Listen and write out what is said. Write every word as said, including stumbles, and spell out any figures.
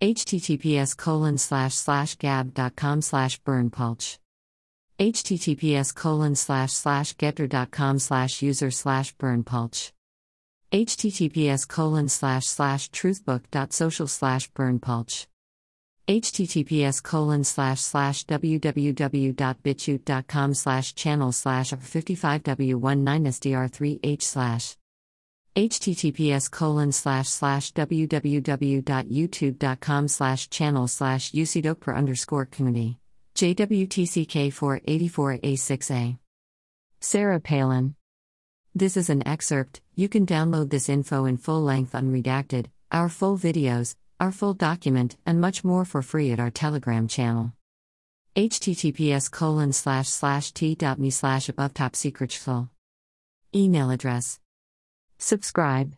H T T P S colon slash slash gab dot com slash bernd pulch. H T T P S colon slash slash getter dot com slash user slash bernd pulch. H T T P S colon slash slash truthbook dot social slash bernd pulch. H T T P S colon slash slash w w w dot bitchute dot com slash channel slash fifty-five w nineteen s d r three h slash. H T T P S colon slash slash w w w dot youtube dot com slash channel slash u c d o p r a underscore community. J W T C K four eighty-four A six A. Sarah Palin. This is an excerpt. You can download this info in full length unredacted, our full videos, our full document, and much more for free at our Telegram channel. H T T P S colon slash slash t dot m e slash above top secret schl. Email address. Subscribe.